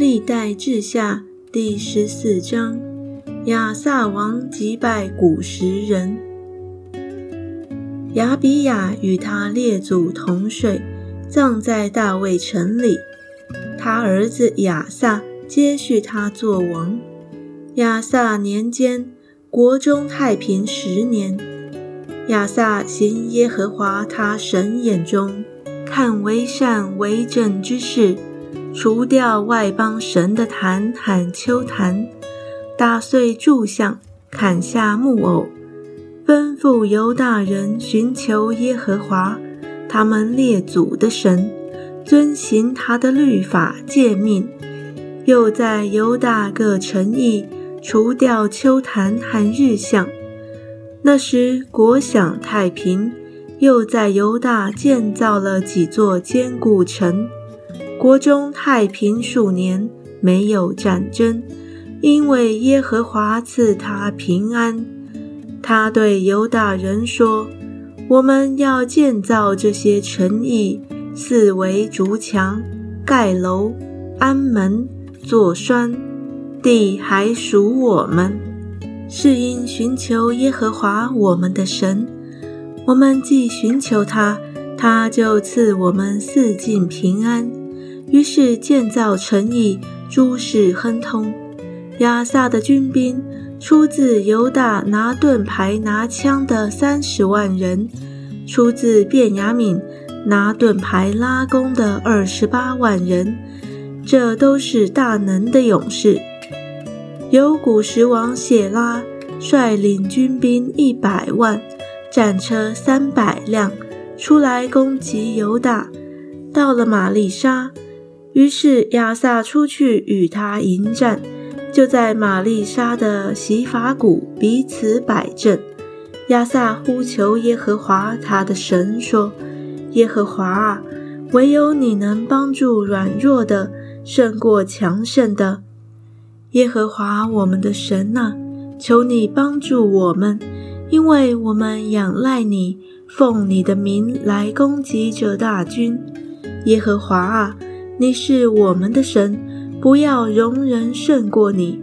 历代志下第14章，亚撒王击败古实人。亚比雅与他列祖同睡，葬在大卫城里。他儿子亚撒接续他做王。亚撒年间，国中太平10年。亚撒行耶和华他神眼中看为善为正之事，除掉外邦神的坛和丘坛，打碎柱像，砍下木偶，吩咐犹大人寻求耶和华他们列祖的神，遵行他的律法诫命，又在犹大各城邑除掉丘坛和日像。那时国享太平，又在犹大建造了几座坚固城。国中太平数年，没有战争，因为耶和华赐他平安。他对犹大人说：我们要建造这些城邑，四围筑墙，盖楼，安门，做栓，地还属我们，是因寻求耶和华我们的神。我们既寻求他，他就赐我们四境平安。于是建造城邑，诸事亨通。亚撒的军兵出自犹大拿盾牌拿枪的30万人，出自便雅悯拿盾牌拉弓的28万人，这都是大能的勇士。由古实王谢拉率领军兵100万，战车300辆，出来攻击犹大，到了玛利沙。于是亚撒出去与他迎战，就在玛利沙的洗法谷彼此摆阵。亚撒呼求耶和华他的神说：耶和华啊，唯有你能帮助软弱的，胜过强盛的。耶和华我们的神啊，求你帮助我们，因为我们仰赖你，奉你的名来攻击这大军。耶和华啊，你是我们的神，不要容忍胜过你。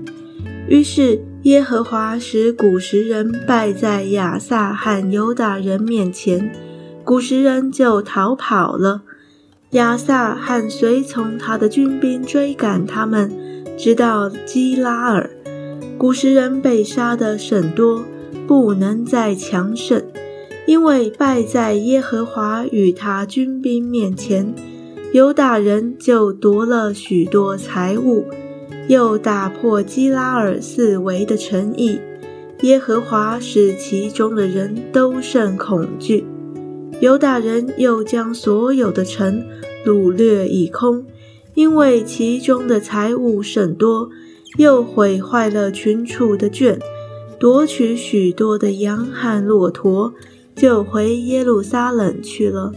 于是耶和华使古实人败在亚撒和犹大人面前，古实人就逃跑了。亚撒和随从他的军兵追赶他们，直到基拉尔。古实人被杀的甚多，不能再强盛，因为败在耶和华与他军兵面前。犹大人就夺了许多财物，又打破基拉尔四围的城邑。耶和华使其中的人都甚恐惧。犹大人又将所有的城掳掠一空，因为其中的财物甚多，又毁坏了群畜的圈，夺取许多的羊和骆驼，就回耶路撒冷去了。